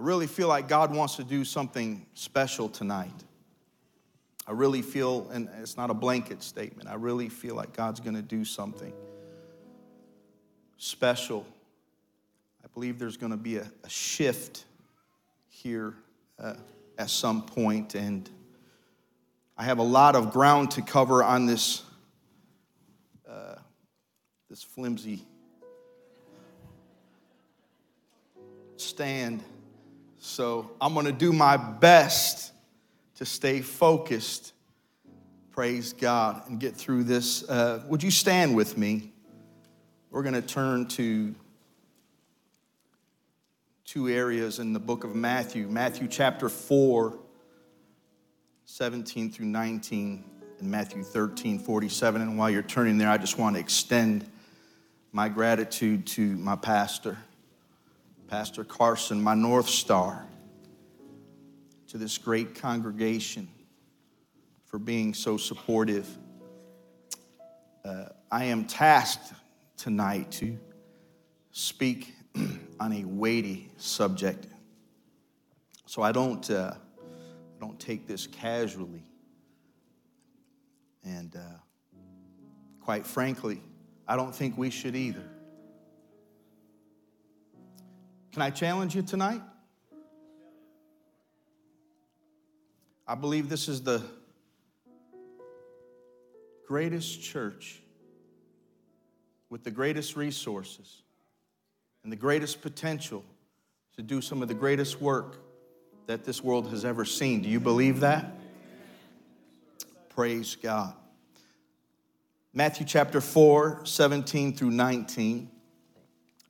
I really feel like God wants to do something special tonight. I really feel, and it's not a blanket statement, I really feel like God's going to do something special. I believe there's going to be a shift here at some point, and I have a lot of ground to cover on this this flimsy stand. So I'm going to do my best to stay focused, praise God, and get through this. Would you stand with me? We're going to turn to two areas in the book of Matthew. Matthew chapter 4, 17 through 19, and Matthew 13, 47. And while you're turning there, I just want to extend my gratitude to my pastor, Pastor Carson, my North Star, to this great congregation for being so supportive. I am tasked tonight to speak on a weighty subject, so I don't take this casually. And quite frankly, I don't think we should either. Can I challenge you tonight? I believe this is the greatest church with the greatest resources and the greatest potential to do some of the greatest work that this world has ever seen. Do you believe that? Praise God. Matthew chapter 4, 17 through 19.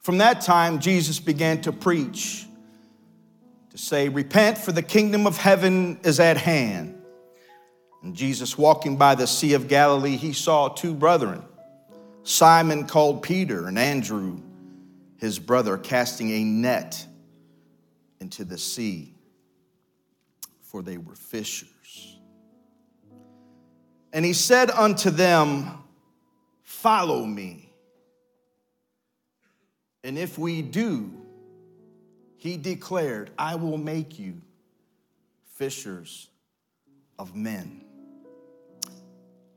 From that time, Jesus began to preach, to say, "Repent, for the kingdom of heaven is at hand." And Jesus, walking by the Sea of Galilee, he saw two brethren, Simon called Peter and Andrew, his brother, casting a net into the sea, for they were fishers. And he said unto them, "Follow me. And if we do," he declared, "I will make you fishers of men."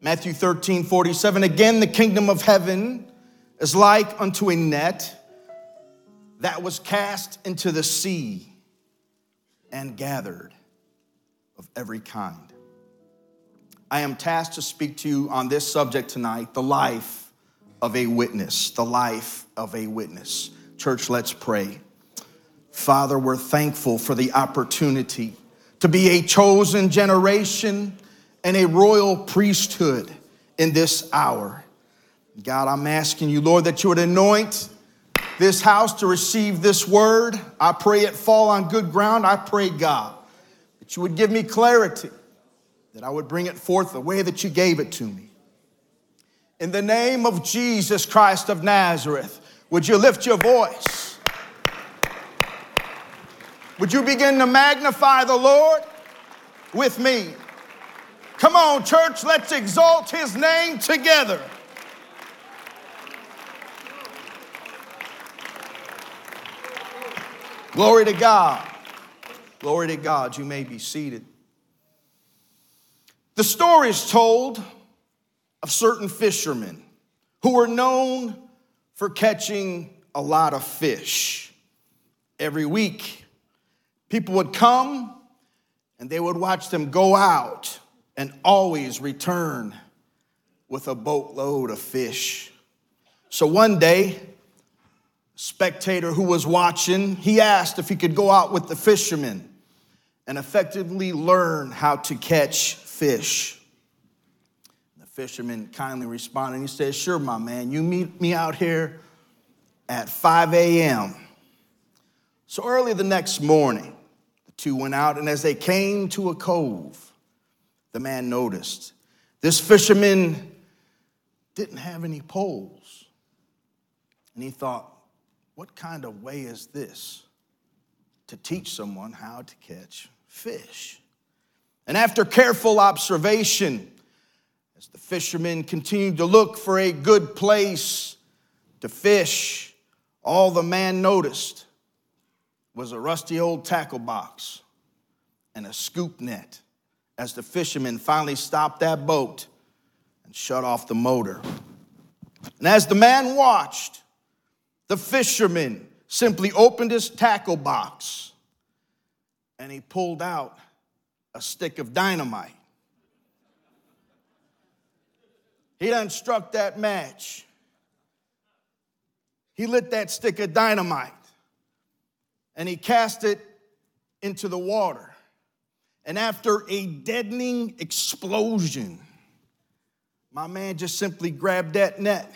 Matthew 13, 47, "Again, the kingdom of heaven is like unto a net that was cast into the sea and gathered of every kind." I am tasked to speak to you on this subject tonight, the life of a witness, the life of a witness. Church, let's pray. Father, we're thankful for the opportunity to be a chosen generation and a royal priesthood in this hour. God, I'm asking you, Lord, that you would anoint this house to receive this word. I pray it fall on good ground. I pray, God, that you would give me clarity, that I would bring it forth the way that you gave it to me. In the name of Jesus Christ of Nazareth, would you lift your voice? Would you begin to magnify the Lord with me? Come on, church, let's exalt his name together. Glory to God. Glory to God. You may be seated. The story is told of certain fishermen who were known for catching a lot of fish. Every week, people would come and they would watch them go out and always return with a boatload of fish. So one day, a spectator who was watching, he asked if he could go out with the fishermen and effectively learn how to catch fish. Fisherman kindly responded. He said, "Sure, my man, you meet me out here at 5 a.m. So early the next morning, the two went out, and as they came to a cove, the man noticed this fisherman didn't have any poles. And he thought, what kind of way is this to teach someone how to catch fish? And after careful observation, as the fishermen continued to look for a good place to fish, all the man noticed was a rusty old tackle box and a scoop net as the fishermen finally stopped that boat and shut off the motor. And as the man watched, the fisherman simply opened his tackle box and he pulled out a stick of dynamite. He done struck that match. He lit that stick of dynamite and he cast it into the water. And after a deadening explosion, my man just simply grabbed that net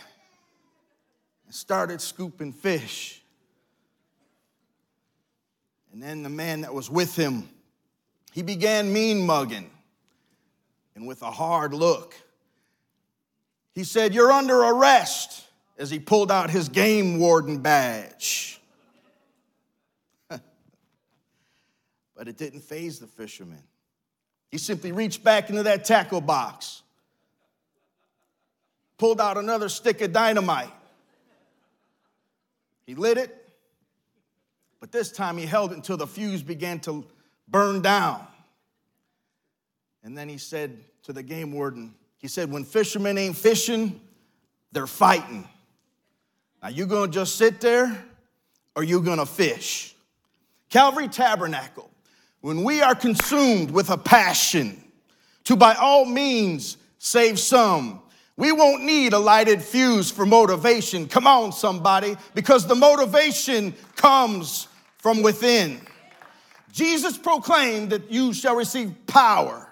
and started scooping fish. And then the man that was with him, he began mean mugging. And with a hard look, he said, "You're under arrest," as he pulled out his game warden badge. But it didn't faze the fisherman. He simply reached back into that tackle box, pulled out another stick of dynamite. He lit it, but this time he held it until the fuse began to burn down. And then he said to the game warden, he said, "When fishermen ain't fishing, they're fighting. Now, you going to just sit there or you going to fish?" Calvary Tabernacle, when we are consumed with a passion to by all means save some, we won't need a lighted fuse for motivation. Come on, somebody, because the motivation comes from within. Jesus proclaimed that you shall receive power,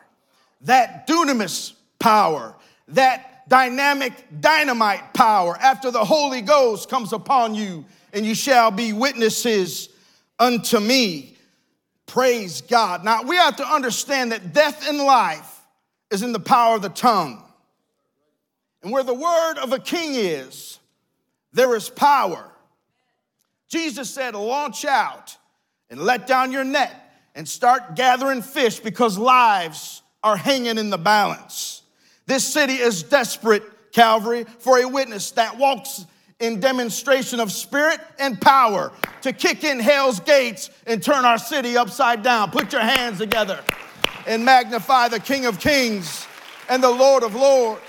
that dunamis power, that dynamic dynamite power. After the Holy Ghost comes upon you, and you shall be witnesses unto me. Praise God. Now, we have to understand that death and life is in the power of the tongue. And where the word of a king is, there is power. Jesus said, "Launch out and let down your net and start gathering fish because lives are hanging in the balance." This city is desperate, Calvary, for a witness that walks in demonstration of spirit and power to kick in hell's gates and turn our city upside down. Put your hands together and magnify the King of Kings and the Lord of Lords.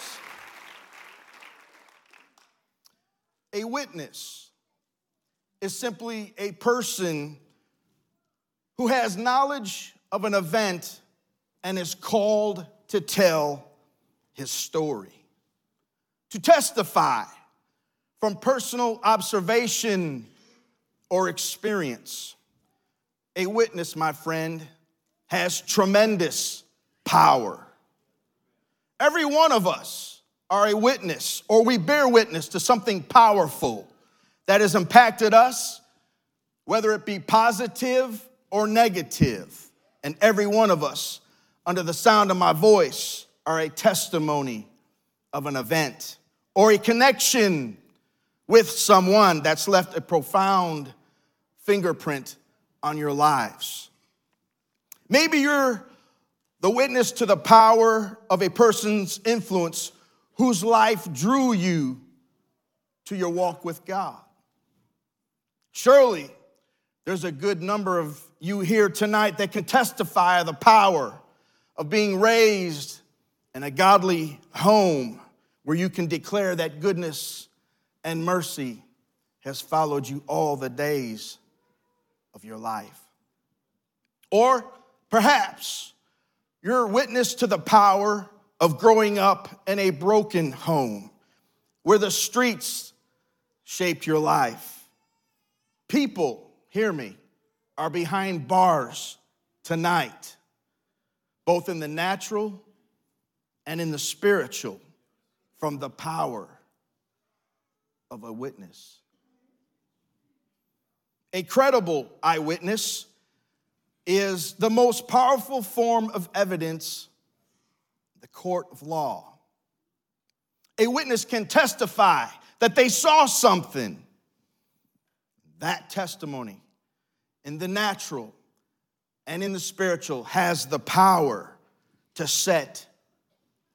A witness is simply a person who has knowledge of an event and is called to tell his story, to testify from personal observation or experience. A witness, my friend, has tremendous power. Every one of us are a witness, or we bear witness to something powerful that has impacted us, whether it be positive or negative. And every one of us, under the sound of my voice, are a testimony of an event or a connection with someone that's left a profound fingerprint on your lives. Maybe you're the witness to the power of a person's influence whose life drew you to your walk with God. Surely, there's a good number of you here tonight that can testify of the power of being raised in a godly home where you can declare that goodness and mercy has followed you all the days of your life. Or perhaps you're a witness to the power of growing up in a broken home where the streets shaped your life. People, hear me, are behind bars tonight, both in the natural and in the spiritual, from the power of a witness. A credible eyewitness is the most powerful form of evidence in the court of law. A witness can testify that they saw something. That testimony in the natural and in the spiritual has the power to set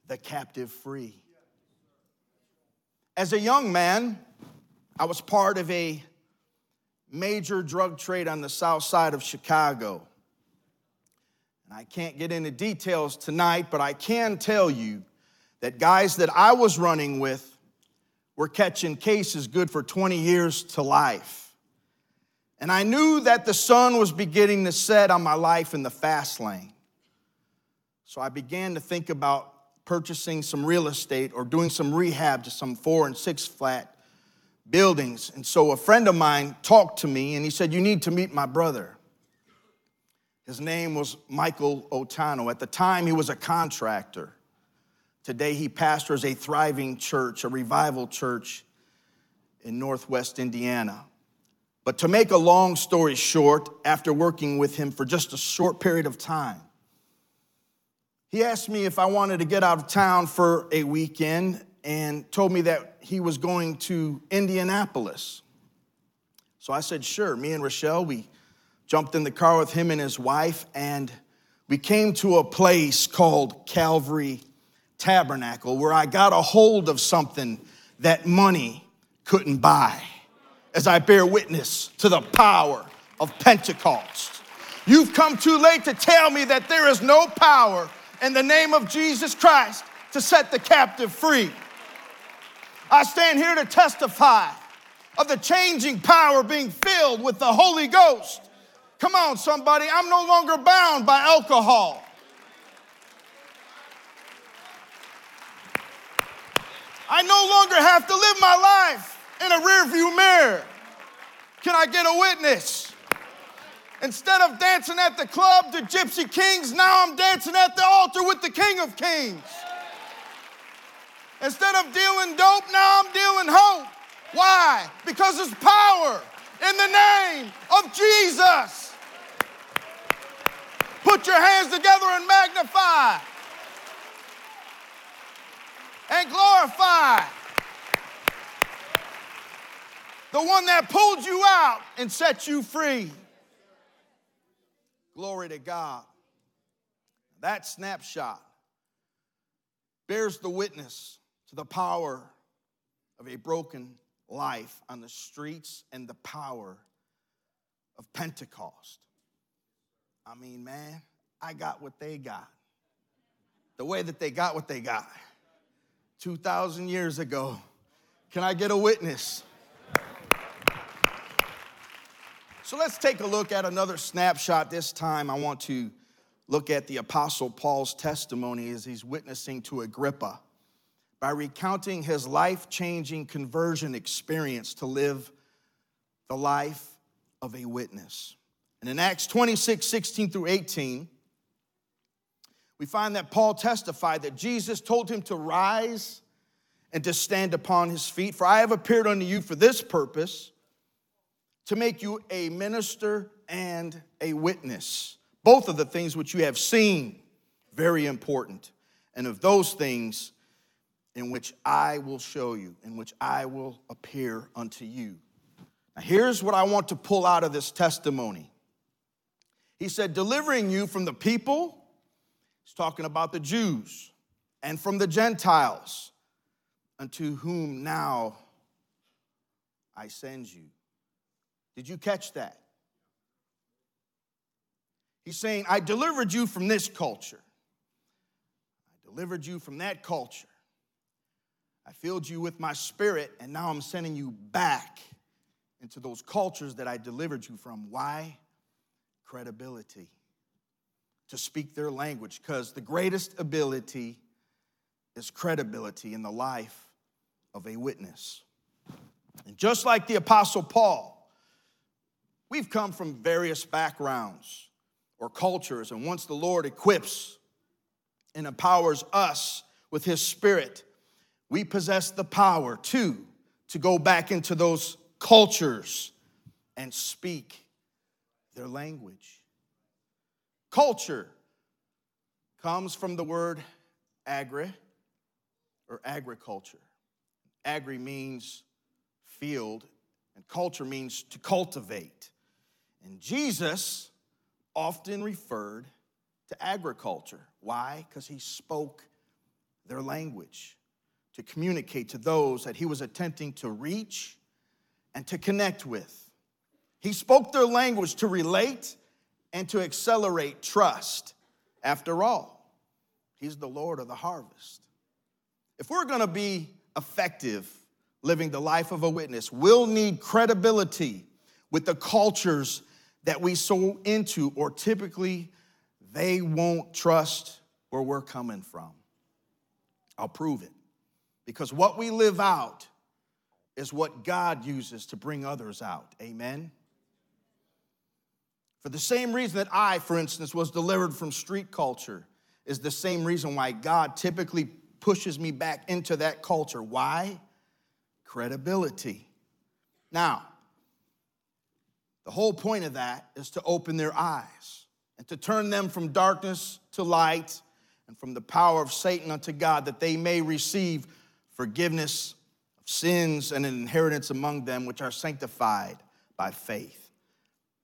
the captive free. As a young man, I was part of a major drug trade on the south side of Chicago. And I can't get into details tonight, but I can tell you that guys that I was running with were catching cases good for 20 years to life. And I knew that the sun was beginning to set on my life in the fast lane. So I began to think about purchasing some real estate or doing some rehab to some 4- and 6- flat buildings. And so a friend of mine talked to me and he said, "You need to meet my brother." His name was Michael Otano. At the time, he was a contractor. Today, he pastors a thriving church, a revival church in Northwest Indiana. But to make a long story short, after working with him for just a short period of time, he asked me if I wanted to get out of town for a weekend and told me that he was going to Indianapolis. So I said, sure. Me and Rochelle, we jumped in the car with him and his wife, and we came to a place called Calvary Tabernacle, where I got a hold of something that money couldn't buy, as I bear witness to the power of Pentecost. You've come too late to tell me that there is no power in the name of Jesus Christ to set the captive free. I stand here to testify of the changing power being filled with the Holy Ghost. Come on, somebody. I'm no longer bound by alcohol. I no longer have to live my life in a rearview mirror. Can I get a witness? Instead of dancing at the club to Gypsy Kings, now I'm dancing at the altar with the King of Kings. Instead of dealing dope, now I'm dealing hope. Why? Because there's power in the name of Jesus. Put your hands together and magnify and glorify the one that pulled you out and set you free. Glory to God. That snapshot bears the witness to the power of a broken life on the streets and the power of Pentecost. I mean, man, I got what they got. The way that they got what they got 2,000 years ago. Can I get a witness? So let's take a look at another snapshot. This time I want to look at the Apostle Paul's testimony as he's witnessing to Agrippa by recounting his life-changing conversion experience to live the life of a witness. And in Acts 26:16-18, we find that Paul testified that Jesus told him to rise and to stand upon his feet. "For I have appeared unto you for this purpose, to make you a minister and a witness, both of the things which you have seen," very important, "and of those things in which I will show you, in which I will appear unto you." Now here's what I want to pull out of this testimony. He said, "delivering you from the people," he's talking about the Jews, "and from the Gentiles, unto whom now I send you." Did you catch that? He's saying, I delivered you from this culture. I delivered you from that culture. I filled you with my spirit, and now I'm sending you back into those cultures that I delivered you from. Why? Credibility. To speak their language, because the greatest ability is credibility in the life of a witness. And just like the Apostle Paul, we've come from various backgrounds or cultures, and once the Lord equips and empowers us with his spirit, we possess the power, too, to go back into those cultures and speak their language. Culture comes from the word agri or agriculture. Agri means field, and culture means to cultivate. And Jesus often referred to agriculture. Why? Because he spoke their language to communicate to those that he was attempting to reach and to connect with. He spoke their language to relate and to accelerate trust. After all, he's the Lord of the harvest. If we're going to be effective living the life of a witness, we'll need credibility with the cultures that we sow into, or typically they won't trust where we're coming from. I'll prove it. Because what we live out is what God uses to bring others out. Amen? For the same reason that I, for instance, was delivered from street culture is the same reason why God typically pushes me back into that culture. Why? Credibility. Now, the whole point of that is to open their eyes and to turn them from darkness to light and from the power of Satan unto God, that they may receive forgiveness of sins and an inheritance among them which are sanctified by faith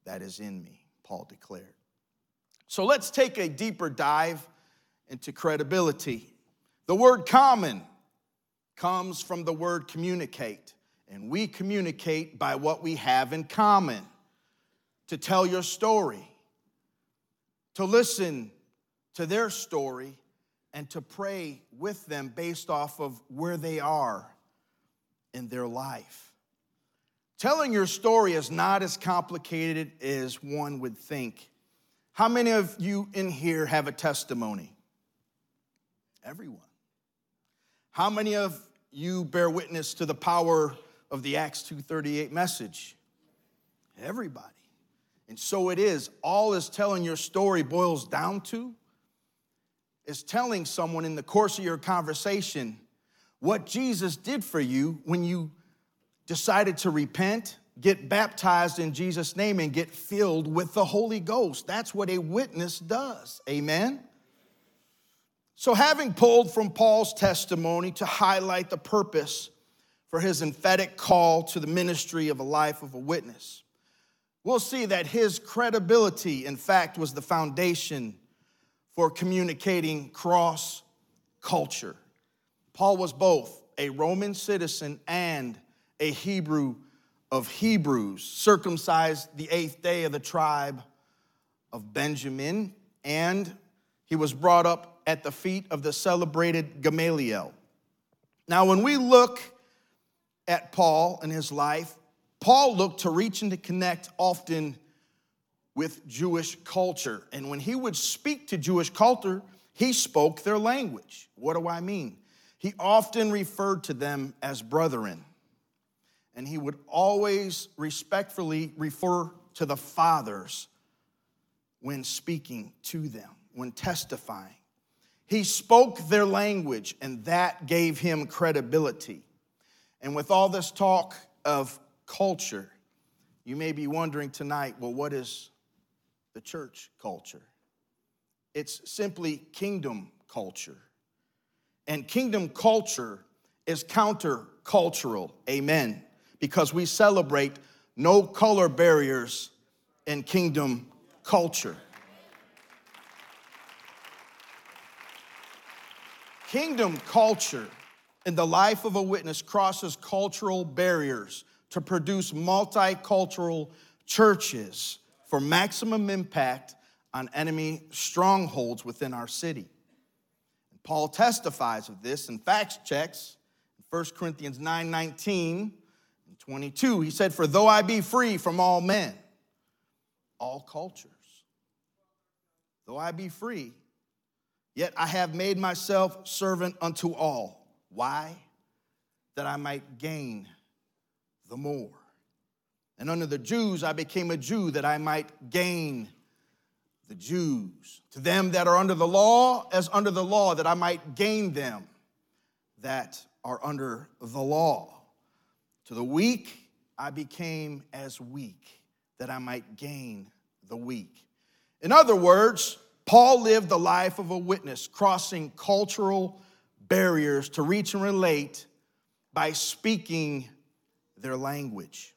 that is in me, Paul declared. So let's take a deeper dive into credibility. The word common comes from the word communicate, and we communicate by what we have in common. To tell your story, to listen to their story, and to pray with them based off of where they are in their life. Telling your story is not as complicated as one would think. How many of you in here have a testimony? Everyone. How many of you bear witness to the power of the Acts 2:38 message? Everybody. And so it is. All is telling your story boils down to is telling someone in the course of your conversation what Jesus did for you when you decided to repent, get baptized in Jesus' name, and get filled with the Holy Ghost. That's what a witness does. Amen? So having pulled from Paul's testimony to highlight the purpose for his emphatic call to the ministry of a life of a witness, we'll see that his credibility, in fact, was the foundation for communicating cross-culture. Paul was both a Roman citizen and a Hebrew of Hebrews, circumcised the eighth day of the tribe of Benjamin, and he was brought up at the feet of the celebrated Gamaliel. Now, when we look at Paul and his life, Paul looked to reach and to connect often with Jewish culture. And when he would speak to Jewish culture, he spoke their language. What do I mean? He often referred to them as brethren. And he would always respectfully refer to the fathers when speaking to them, when testifying. He spoke their language, and that gave him credibility. And with all this talk of culture, you may be wondering tonight, well, what is the church culture? It's simply kingdom culture. And kingdom culture is counter-cultural, amen, because we celebrate no color barriers in kingdom culture. Kingdom culture in the life of a witness crosses cultural barriers to produce multicultural churches for maximum impact on enemy strongholds within our city. And Paul testifies of this in fact checks in 1 Corinthians 9:19 and 22. He said, "For though I be free from all men, all cultures, though I be free, yet I have made myself servant unto all." Why? That I might gain the more. And under the Jews, I became a Jew that I might gain the Jews. To them that are under the law, as under the law, that I might gain them that are under the law. To the weak, I became as weak that I might gain the weak. In other words, Paul lived the life of a witness, crossing cultural barriers to reach and relate by speaking their language.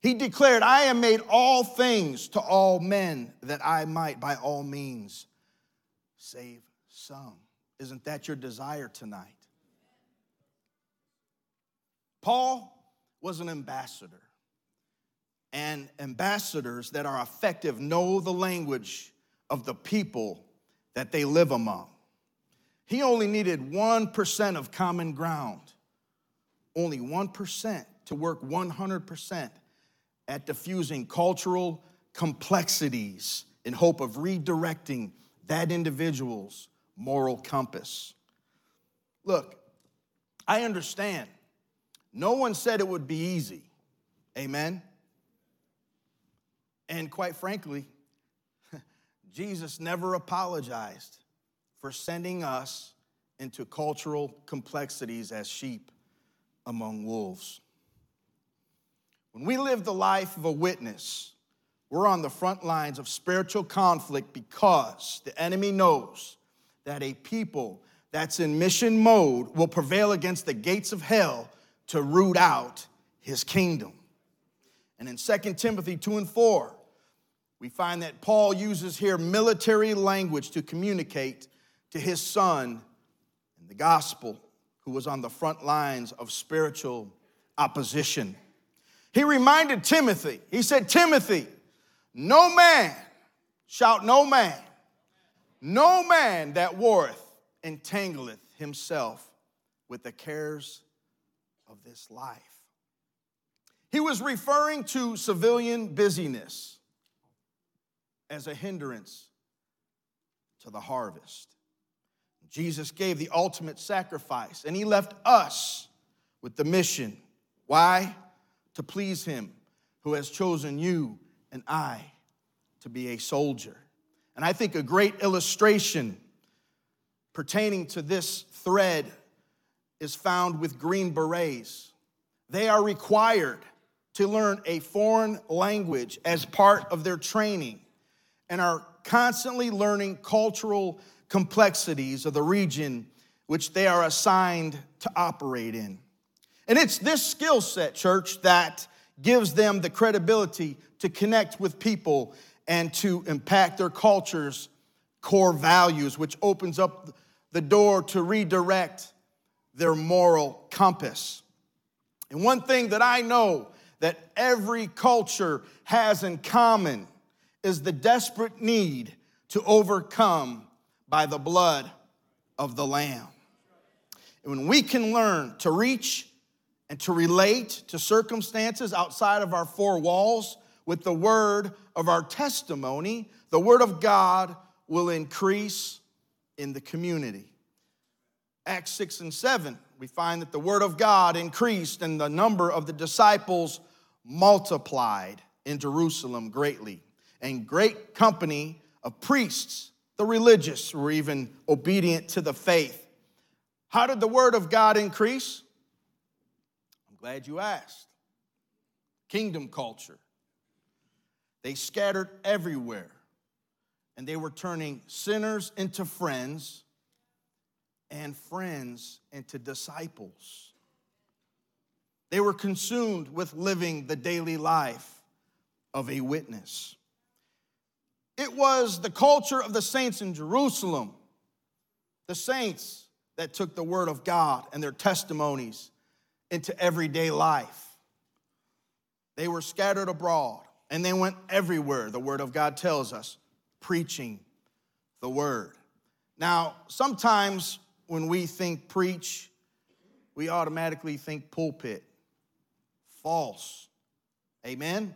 He declared, I am made all things to all men that I might by all means save some. Isn't that your desire tonight? Paul was an ambassador. And ambassadors that are effective know the language of the people that they live among. He only needed 1% of common ground. Only 1% to work 100% at diffusing cultural complexities in hope of redirecting that individual's moral compass. Look, I understand. No one said it would be easy. Amen? And quite frankly, Jesus never apologized for sending us into cultural complexities as sheep among wolves. When we live the life of a witness, we're on the front lines of spiritual conflict because the enemy knows that a people that's in mission mode will prevail against the gates of hell to root out his kingdom. And in 2 Timothy 2:4, we find that Paul uses here military language to communicate to his son in the gospel, who was on the front lines of spiritual opposition. He reminded Timothy, he said, Timothy, no man, shout no man, no man that warreth entangleth himself with the cares of this life. He was referring to civilian busyness as a hindrance to the harvest. Jesus gave the ultimate sacrifice, and he left us with the mission. Why? To please him who has chosen you and I to be a soldier. And I think a great illustration pertaining to this thread is found with Green Berets. They are required to learn a foreign language as part of their training and are constantly learning cultural complexities of the region which they are assigned to operate in. And it's this skill set, church, that gives them the credibility to connect with people and to impact their culture's core values, which opens up the door to redirect their moral compass. And one thing that I know that every culture has in common is the desperate need to overcome by the blood of the Lamb. And when we can learn to reach and to relate to circumstances outside of our four walls with the word of our testimony, the word of God will increase in the community. Acts 6 and 7, we find that the word of God increased and the number of the disciples multiplied in Jerusalem greatly. And great company of priests, the religious, were even obedient to the faith. How did the word of God increase? I'm glad you asked. Kingdom culture. They scattered everywhere, and they were turning sinners into friends and friends into disciples. They were consumed with living the daily life of a witness. It was the culture of the saints in Jerusalem, the saints that took the word of God and their testimonies into everyday life. They were scattered abroad, and they went everywhere, the word of God tells us, preaching the word. Now, sometimes when we think preach, we automatically think pulpit. False. Amen?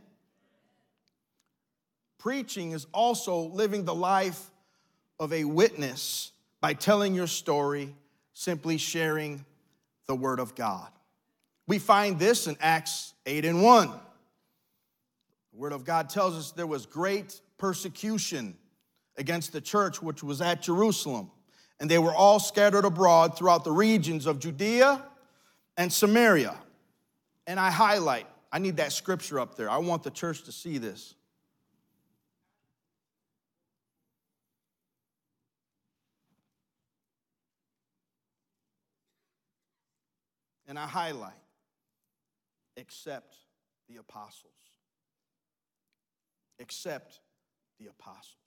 Preaching is also living the life of a witness by telling your story, simply sharing the word of God. We find this in Acts 8 and 1. The word of God tells us there was great persecution against the church which was at Jerusalem. And they were all scattered abroad throughout the regions of Judea and Samaria. And I highlight, I need that scripture up there. I want the church to see this. and I highlight, except the apostles. Except the apostles.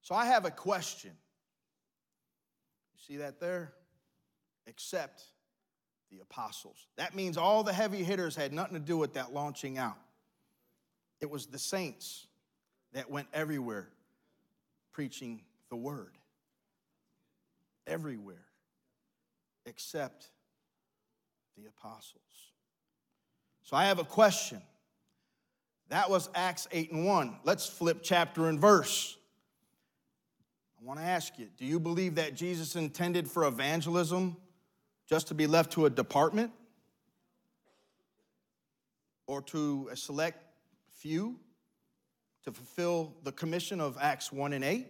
So I have a question. You see that there? Except the apostles. That means all the heavy hitters had nothing to do with that launching out. It was the saints that went everywhere preaching the word. Everywhere except the apostles. So I have a question. That was Acts 8:1. Let's flip chapter and verse. I want to ask you, do you believe that Jesus intended for evangelism just to be left to a department or to a select few to fulfill the commission of Acts 1 and 8?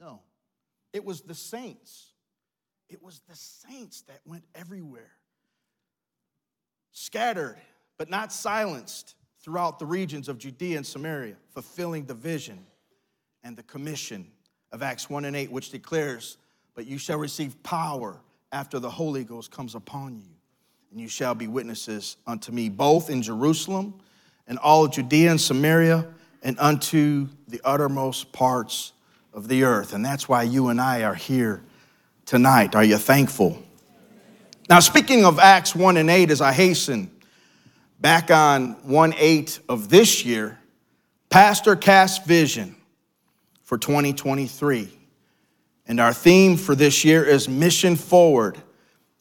No. It was the saints. It was the saints that went everywhere, scattered but not silenced throughout the regions of Judea and Samaria, fulfilling the vision and the commission of Acts 1 and 8, which declares, "But you shall receive power after the Holy Ghost comes upon you, and you shall be witnesses unto me, both in Jerusalem and all Judea and Samaria, and unto the uttermost parts of the earth." And that's why you and I are here tonight. Are you thankful? Amen. Now, speaking of Acts 1 and 8, as I hasten back on 1-8 of this year, Pastor cast vision for 2023. And our theme for this year is Mission Forward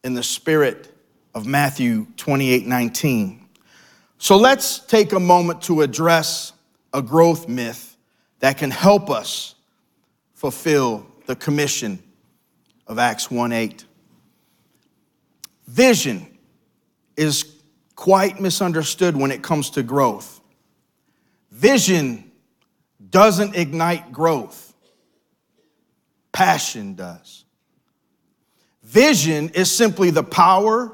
in the Spirit of Matthew 28:19. So let's take a moment to address a growth myth that can help us fulfill the commission of Acts 1:8. Vision is quite misunderstood when it comes to growth. Vision doesn't ignite growth. Passion does. Vision is simply the power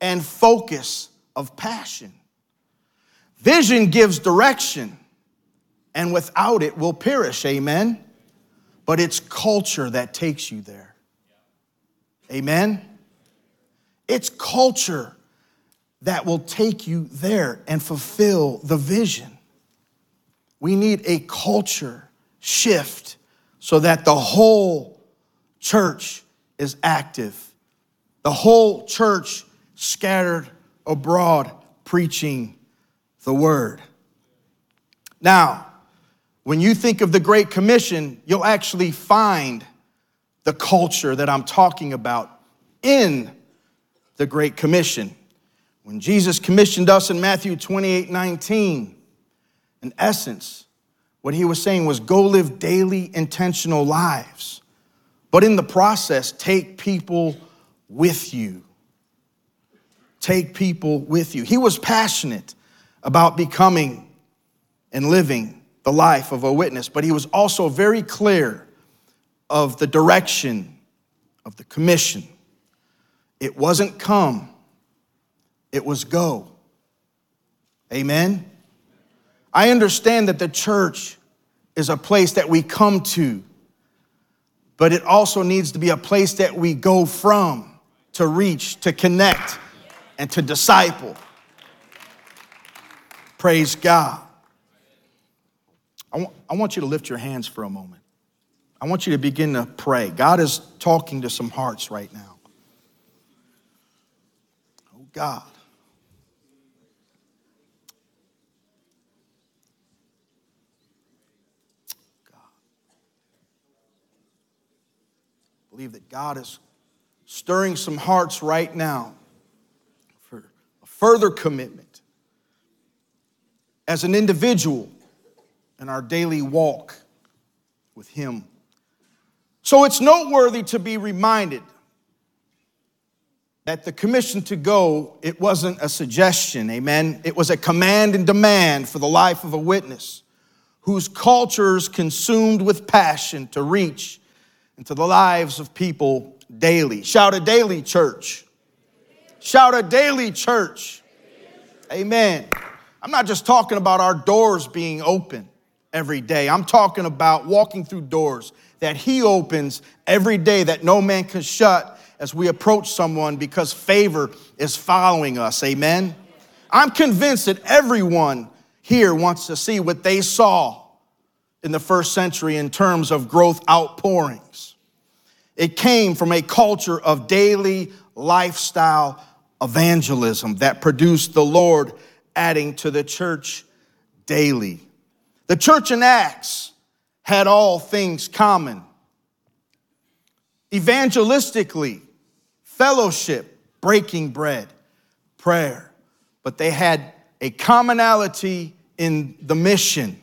and focus of passion. Vision gives direction, and without it we'll perish, amen? But it's culture that takes you there, amen? It's culture that will take you there and fulfill the vision. We need a culture shift so that the whole church is active. The whole church scattered abroad preaching the word. Now, when you think of the Great Commission, you'll actually find the culture that I'm talking about in the Great Commission. When Jesus commissioned us in Matthew 28:19, in essence, what he was saying was go live daily intentional lives, but in the process, take people with you. Take people with you. He was passionate about becoming and living the life of a witness, but he was also very clear of the direction of the commission. It wasn't come, it was go. Amen? I understand that the church is a place that we come to, but it also needs to be a place that we go from to reach, to connect, and to disciple. Praise God. I want you to lift your hands for a moment. I want you to begin to pray. God is talking to some hearts right now. Oh, God. That God is stirring some hearts right now for a further commitment as an individual in our daily walk with Him. So it's noteworthy to be reminded that the commission to go, it wasn't a suggestion, amen? It was a command and demand for the life of a witness whose culture is consumed with passion to reach into the lives of people daily. Shout a daily church. Shout a daily church. Amen. I'm not just talking about our doors being open every day. I'm talking about walking through doors that He opens every day that no man can shut as we approach someone because favor is following us. Amen. I'm convinced that everyone here wants to see what they saw in the first century in terms of growth outpourings. It came from a culture of daily lifestyle evangelism that produced the Lord adding to the church daily. The church in Acts had all things common. Evangelistically, fellowship, breaking bread, prayer. But they had a commonality in the mission.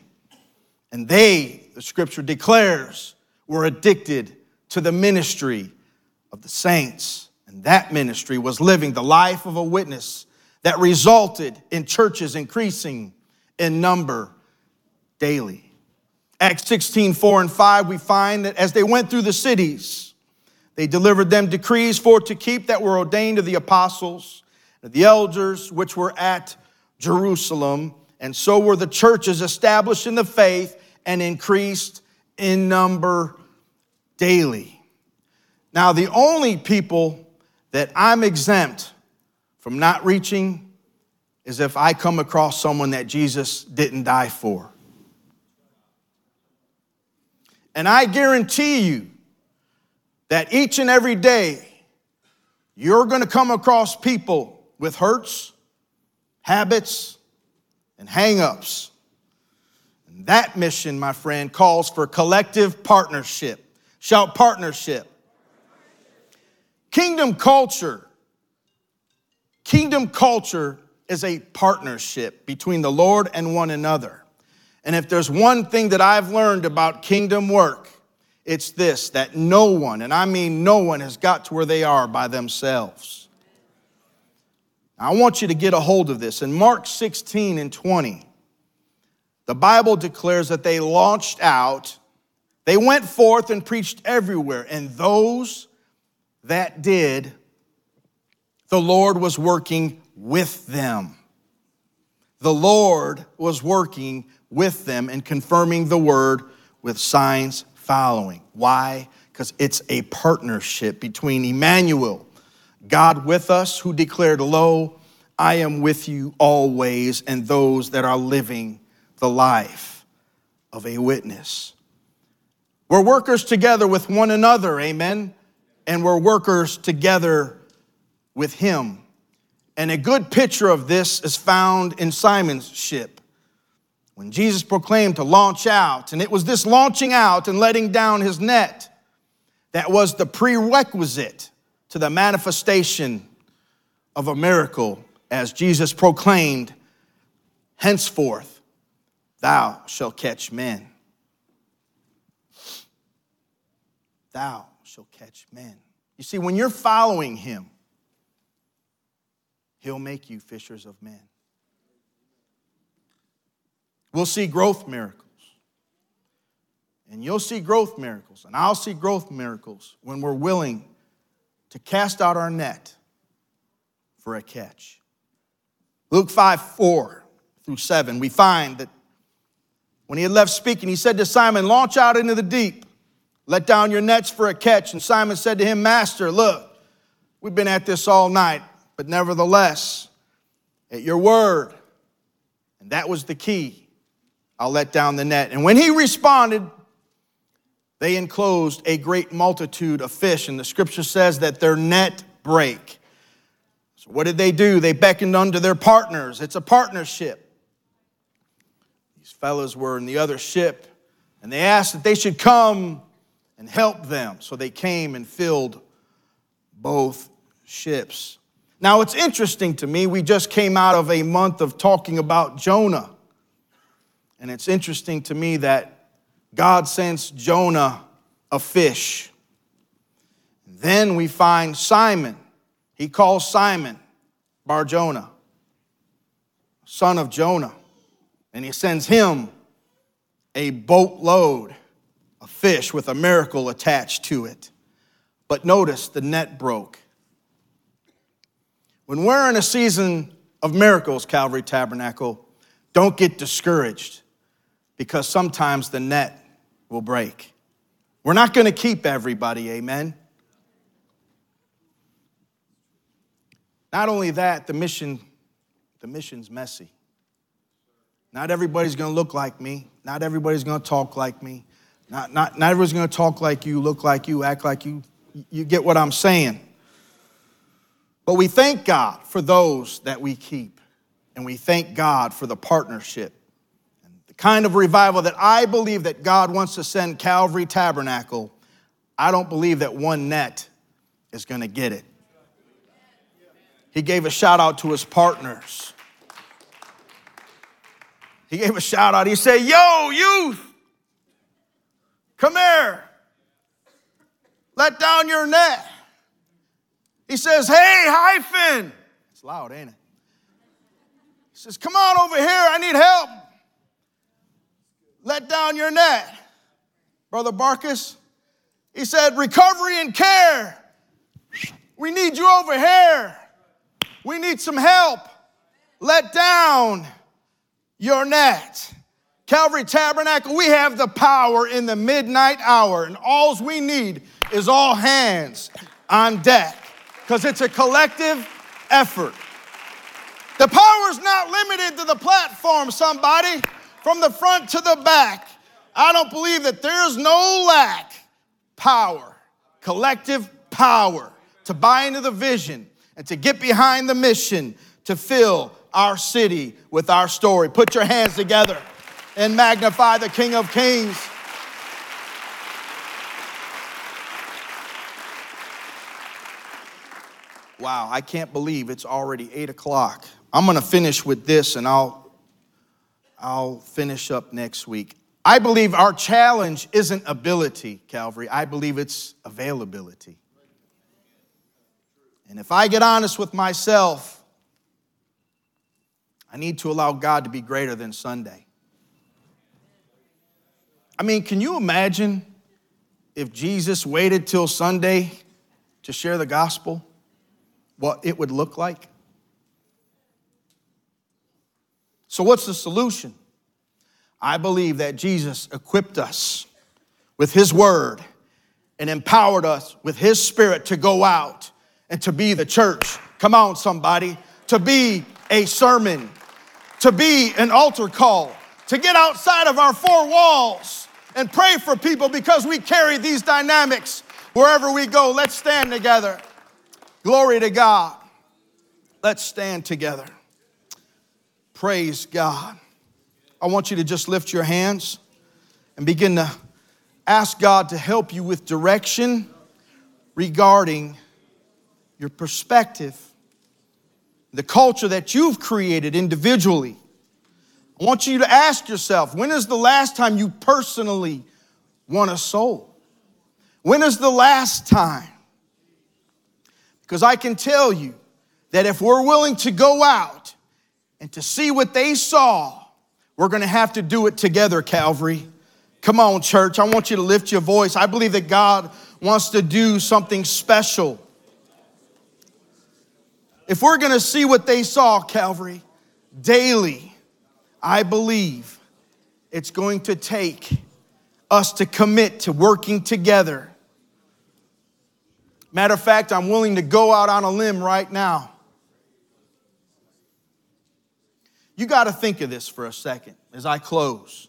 And they, the scripture declares, were addicted to the ministry of the saints. And that ministry was living the life of a witness that resulted in churches increasing in number daily. Acts 16:4-5, we find that as they went through the cities, they delivered them decrees for to keep that were ordained of the apostles, of the elders, which were at Jerusalem. And so were the churches established in the faith and increased in number daily. Now, the only people that I'm exempt from not reaching is if I come across someone that Jesus didn't die for. And I guarantee you that each and every day you're going to come across people with hurts, habits, and hang-ups. And that mission, my friend, calls for collective partnership. Shout partnership. Kingdom culture. Kingdom culture is a partnership between the Lord and one another. And if there's one thing that I've learned about kingdom work, it's this, that no one, and I mean no one, has got to where they are by themselves. I want you to get a hold of this. In Mark 16:20, the Bible declares that they launched out, they went forth and preached everywhere, and those that did, the Lord was working with them. The Lord was working with them and confirming the word with signs following. Why? Because it's a partnership between Emmanuel, God with us, who declared, "Lo, I am with you always," and those that are living the life of a witness. We're workers together with one another, amen? And we're workers together with him. And a good picture of this is found in Simon's ship, when Jesus proclaimed to launch out, and it was this launching out and letting down his net that was the prerequisite to the manifestation of a miracle, as Jesus proclaimed, "Henceforth, thou shalt catch men." Thou shalt catch men. You see, when you're following him, he'll make you fishers of men. We'll see growth miracles. And you'll see growth miracles. And I'll see growth miracles when we're willing to cast out our net for a catch. Luke 5:4-7, we find that when he had left speaking, he said to Simon, "Launch out into the deep. Let down your nets for a catch." And Simon said to him, "Master, look, we've been at this all night, but nevertheless, at your word," and that was the key, "I'll let down the net." And when he responded, they enclosed a great multitude of fish. And the scripture says that their net break. So what did they do? They beckoned unto their partners. It's a partnership. These fellows were in the other ship, and they asked that they should come and help them. So they came and filled both ships. Now, it's interesting to me. We just came out of a month of talking about Jonah. And it's interesting to me that God sends Jonah a fish. Then we find Simon. He calls Simon Bar-Jonah, son of Jonah. And he sends him a boatload of fish with a miracle attached to it. But notice the net broke. When we're in a season of miracles, Calvary Tabernacle, don't get discouraged, because sometimes the net will break. We're not going to keep everybody, amen? Not only that, the mission's messy. Not everybody's going to look like me. Not everybody's going to talk like me. Not everyone's going to talk like you, look like you, act like you. You get what I'm saying. But we thank God for those that we keep. And we thank God for the partnership. And the kind of revival that I believe that God wants to send Calvary Tabernacle, I don't believe that one net is going to get it. He gave a shout out to his partners. He gave a shout out. He said, yo, youth, come here. Let down your net. He says, hey, hyphen. It's loud, ain't it? He says, come on over here. I need help. Let down your net. Brother Barkus, he said, recovery and care. We need you over here. We need some help. Let down your net. Calvary Tabernacle, we have the power in the midnight hour, and all we need is all hands on deck, because it's a collective effort. The power is not limited to the platform, somebody, from the front to the back. I don't believe that there's no lack. Power, collective power to buy into the vision and to get behind the mission to fill our city with our story. Put your hands together and magnify the King of Kings. Wow, I can't believe it's already 8:00. I'm going to finish with this, and I'll finish up next week. I believe our challenge isn't ability, Calvary. I believe it's availability. And if I get honest with myself, I need to allow God to be greater than Sunday. I mean, can you imagine if Jesus waited till Sunday to share the gospel? What it would look like? So what's the solution? I believe that Jesus equipped us with his word and empowered us with his spirit to go out and to be the church. Come on, somebody. To be a sermon. To be an altar call. To get outside of our four walls and pray for people, because we carry these dynamics wherever we go. Let's stand together. Glory to God. Let's stand together. Praise God. I want you to just lift your hands and begin to ask God to help you with direction regarding your perspective, the culture that you've created individually. I want you to ask yourself, when is the last time you personally won a soul? When is the last time? Because I can tell you that if we're willing to go out and to see what they saw, we're going to have to do it together, Calvary. Come on, church. I want you to lift your voice. I believe that God wants to do something special. If we're going to see what they saw, Calvary, daily, I believe it's going to take us to commit to working together. Matter of fact, I'm willing to go out on a limb right now. You got to think of this for a second as I close.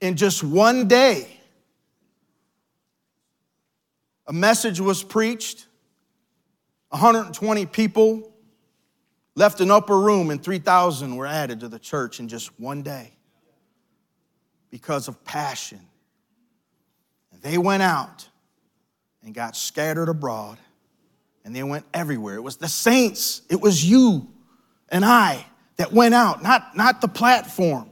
In just one day, a message was preached. 120 people left an upper room, and 3,000 were added to the church in just one day because of passion. And they went out and got scattered abroad, and they went everywhere. It was the saints. It was you and I that went out, not the platform,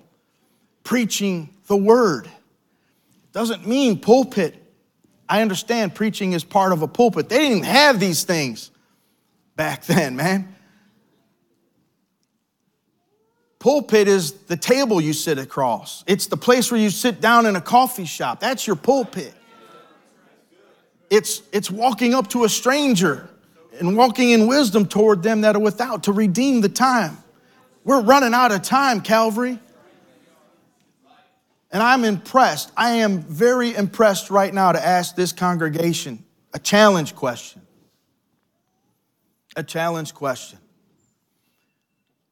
preaching the word. It doesn't mean pulpit. I understand preaching is part of a pulpit. They didn't have these things back then, man. Pulpit is the table you sit across. It's the place where you sit down in a coffee shop. That's your pulpit. It's walking up to a stranger and walking in wisdom toward them that are without to redeem the time. We're running out of time, Calvary. And I'm impressed. I am very impressed right now to ask this congregation a challenge question. a challenge question.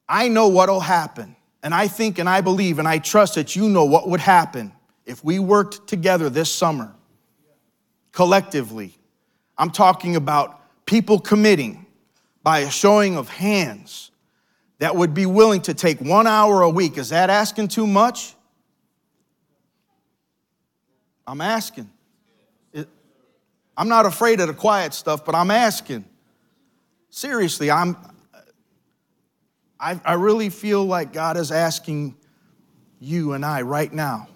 I know what'll happen, and I think and I believe and I trust that you know what would happen if we worked together this summer, collectively. I'm talking about people committing by a showing of hands that would be willing to take 1 hour a week. Is that asking too much? I'm asking. I'm not afraid of the quiet stuff, but I'm asking. Seriously, I really feel like God is asking you and I right now,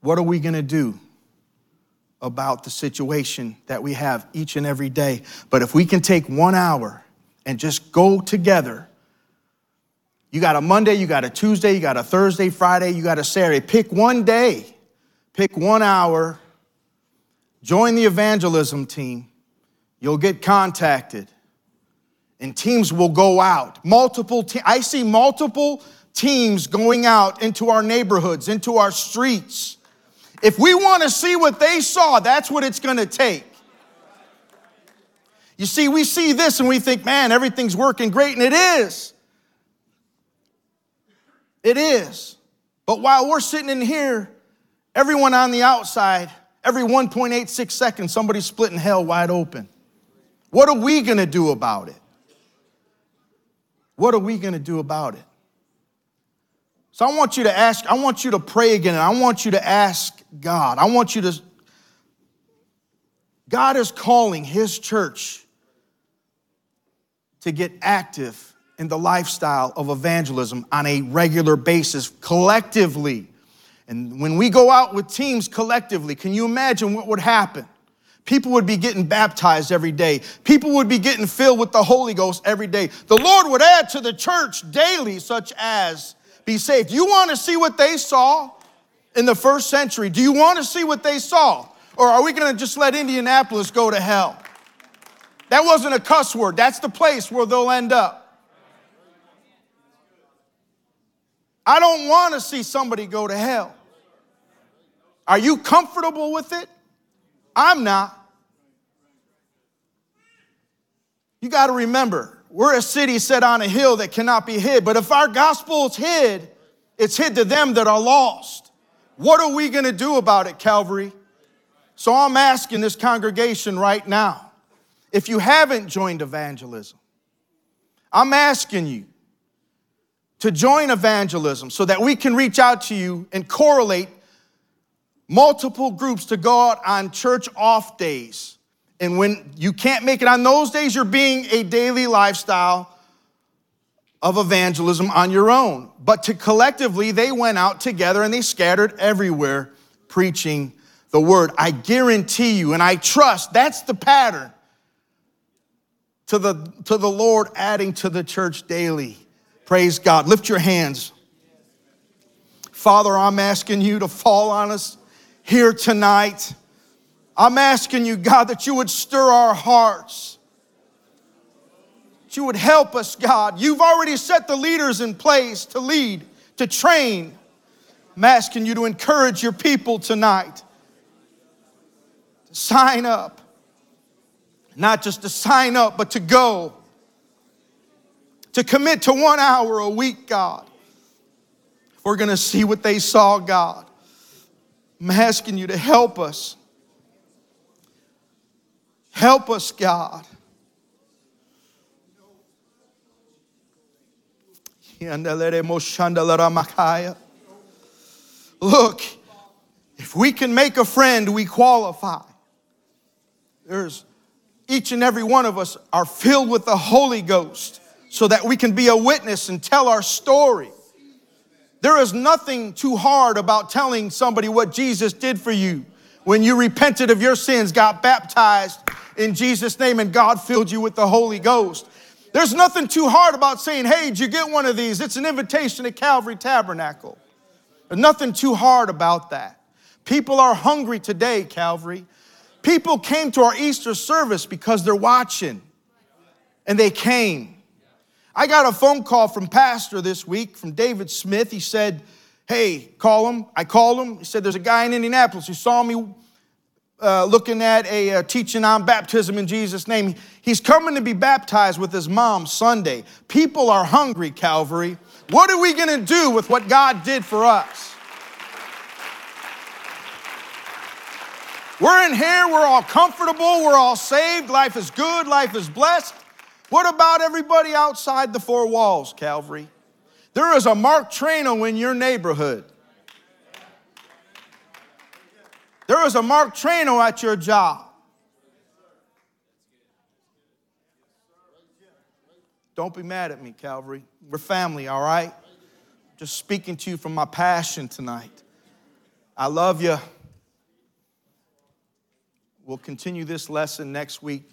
what are we going to do about the situation that we have each and every day? But if we can take 1 hour and just go together, you got a Monday, you got a Tuesday, you got a Thursday, Friday, you got a Saturday. Pick one day, pick 1 hour, join the evangelism team. You'll get contacted. And teams will go out. I see multiple teams going out into our neighborhoods, into our streets. If we want to see what they saw, that's what it's going to take. You see, we see this and we think, man, everything's working great. And it is. It is. But while we're sitting in here, everyone on the outside, every 1.86 seconds, somebody's splitting hell wide open. What are we going to do about it? What are we going to do about it? So I want you to ask, I want you to pray again, and I want you to ask God. God is calling his church to get active in the lifestyle of evangelism on a regular basis, collectively. And when we go out with teams collectively, can you imagine what would happen? People would be getting baptized every day. People would be getting filled with the Holy Ghost every day. The Lord would add to the church daily, such as be saved. You want to see what they saw in the first century? Do you want to see what they saw? Or are we going to just let Indianapolis go to hell? That wasn't a cuss word. That's the place where they'll end up. I don't want to see somebody go to hell. Are you comfortable with it? I'm not. You got to remember, we're a city set on a hill that cannot be hid. But if our gospel is hid, it's hid to them that are lost. What are we going to do about it, Calvary? So I'm asking this congregation right now, if you haven't joined evangelism, I'm asking you to join evangelism so that we can reach out to you and correlate multiple groups to go out on church off days. And when you can't make it on those days, you're being a daily lifestyle of evangelism on your own. But to collectively, they went out together and they scattered everywhere preaching the word. I guarantee you and I trust that's the pattern to the Lord adding to the church daily. Praise God. Lift your hands. Father, I'm asking you to fall on us here tonight. I'm asking you, God, that you would stir our hearts. That you would help us, God. You've already set the leaders in place to lead, to train. I'm asking you to encourage your people tonight to sign up. Not just to sign up, but to go. To commit to 1 hour a week, God. We're going to see what they saw, God. I'm asking you to help us. Help us, God. Look, if we can make a friend, we qualify. Each and every one of us are filled with the Holy Ghost so that we can be a witness and tell our story. There is nothing too hard about telling somebody what Jesus did for you when you repented of your sins, got baptized in Jesus' name, and God filled you with the Holy Ghost. There's nothing too hard about saying, hey, did you get one of these? It's an invitation to Calvary Tabernacle. There's nothing too hard about that. People are hungry today, Calvary. People came to our Easter service because they're watching, and they came. I got a phone call from pastor this week from David Smith. He said, hey, call him. I called him. He said, there's a guy in Indianapolis who saw me looking at a teaching on baptism in Jesus' name. He's coming to be baptized with his mom Sunday. People are hungry, Calvary. What are we going to do with what God did for us? We're in here, we're all comfortable, we're all saved, life is good, life is blessed. What about everybody outside the four walls, Calvary? There is a Mark Traino in your neighborhood. There is a Mark Traino at your job. Don't be mad at me, Calvary. We're family, all right? Just speaking to you from my passion tonight. I love you. We'll continue this lesson next week.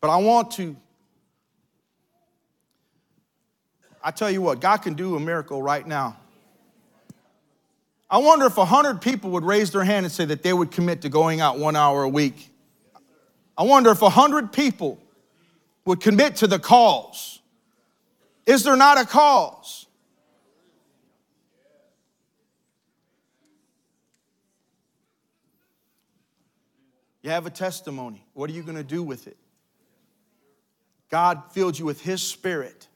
But I tell you what, God can do a miracle right now. I wonder if 100 people would raise their hand and say that they would commit to going out 1 hour a week. I wonder if 100 people would commit to the cause. Is there not a cause? You have a testimony. What are you going to do with it? God filled you with his Spirit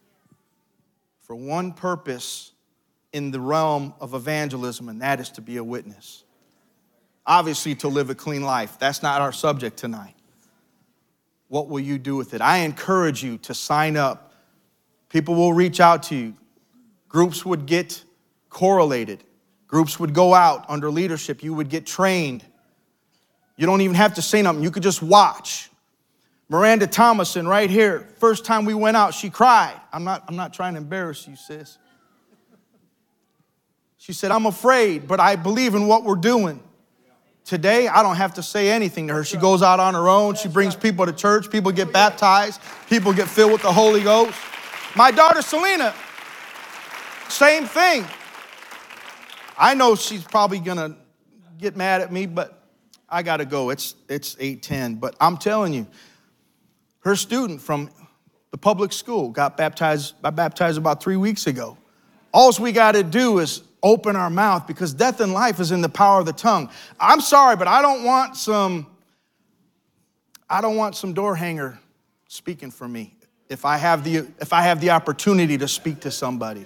for one purpose in the realm of evangelism, and that is to be a witness. Obviously, to live a clean life. That's not our subject tonight. What will you do with it? I encourage you to sign up. People will reach out to you. Groups would get correlated. Groups would go out under leadership. You would get trained. You don't even have to say nothing. You could just watch. Miranda Thomason right here. First time we went out, she cried. I'm not trying to embarrass you, sis. She said, I'm afraid, but I believe in what we're doing. Today, I don't have to say anything to her. She goes out on her own. She brings people to church. People get baptized. People get filled with the Holy Ghost. My daughter, Selena, same thing. I know she's probably going to get mad at me, but I got to go. It's 8:10, but I'm telling you, her student from the public school got baptized. I baptized about 3 weeks ago. All we got to do is open our mouth, because death and life is in the power of the tongue. I'm sorry, but I don't want some door hanger speaking for me if I have the opportunity to speak to somebody.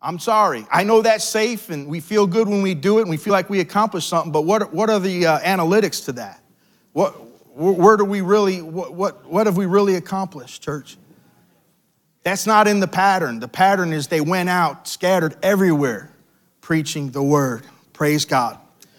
I'm sorry. I know that's safe and we feel good when we do it and we feel like we accomplished something, but what are the analytics to that? What have we really accomplished, church? That's not in the pattern. The pattern is they went out, scattered everywhere, preaching the word. Praise God.